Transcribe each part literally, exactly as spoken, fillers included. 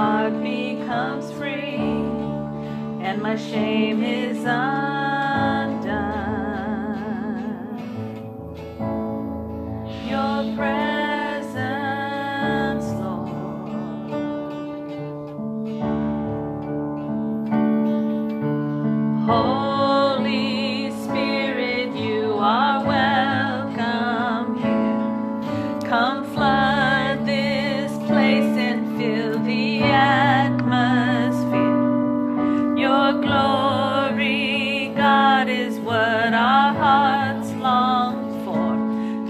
heart becomes free, and my shame is undone. Your presence, Lord. Hold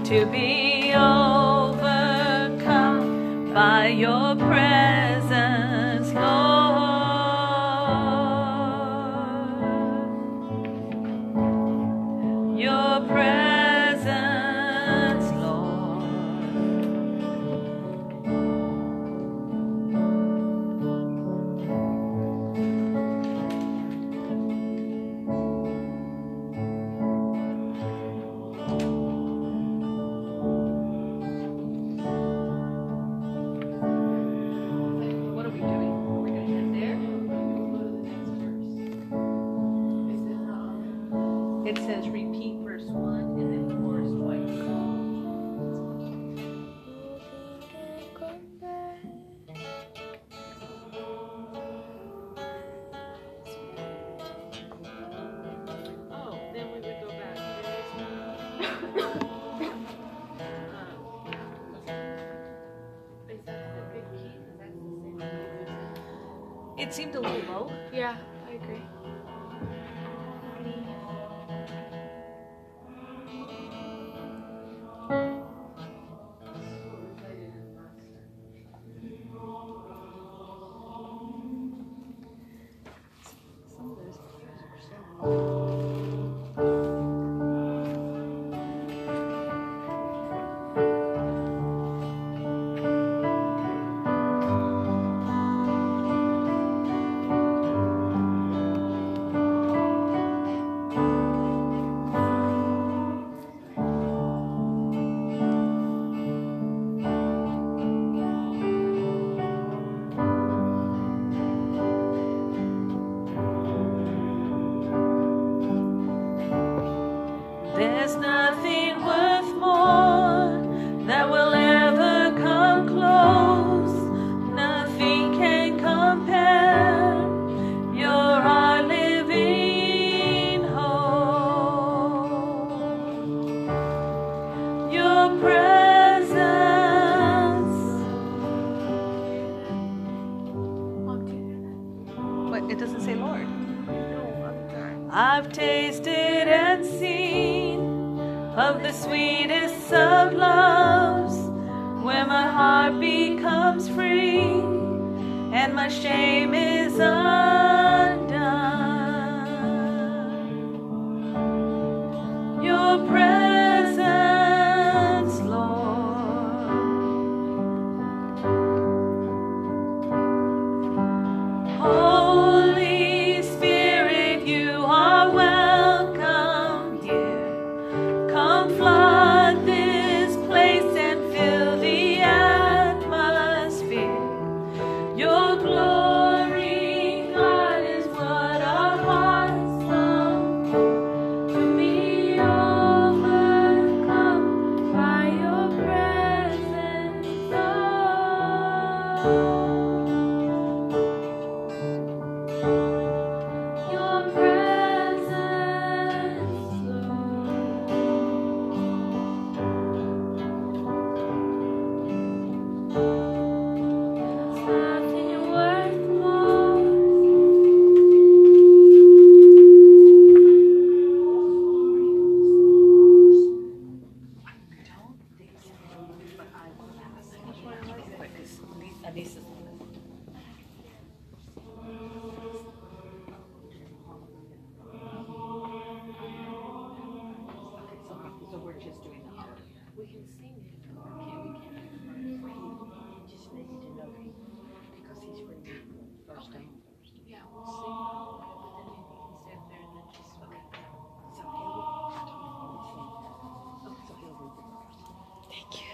to be overcome by your presence, Lord. Your presence, Lord. It says repeat verse one and then chorus twice. Oh, then we would go back to this. It seemed a little low. Yeah, I agree. There's nothing worth more that will ever come close. Nothing can compare. You're our living hope. Your presence. But it doesn't say Lord. I've tasted and seen of the sweetest of loves, where my heart becomes free, and my shame is undone. Your presence, Lord. Oh, thank you.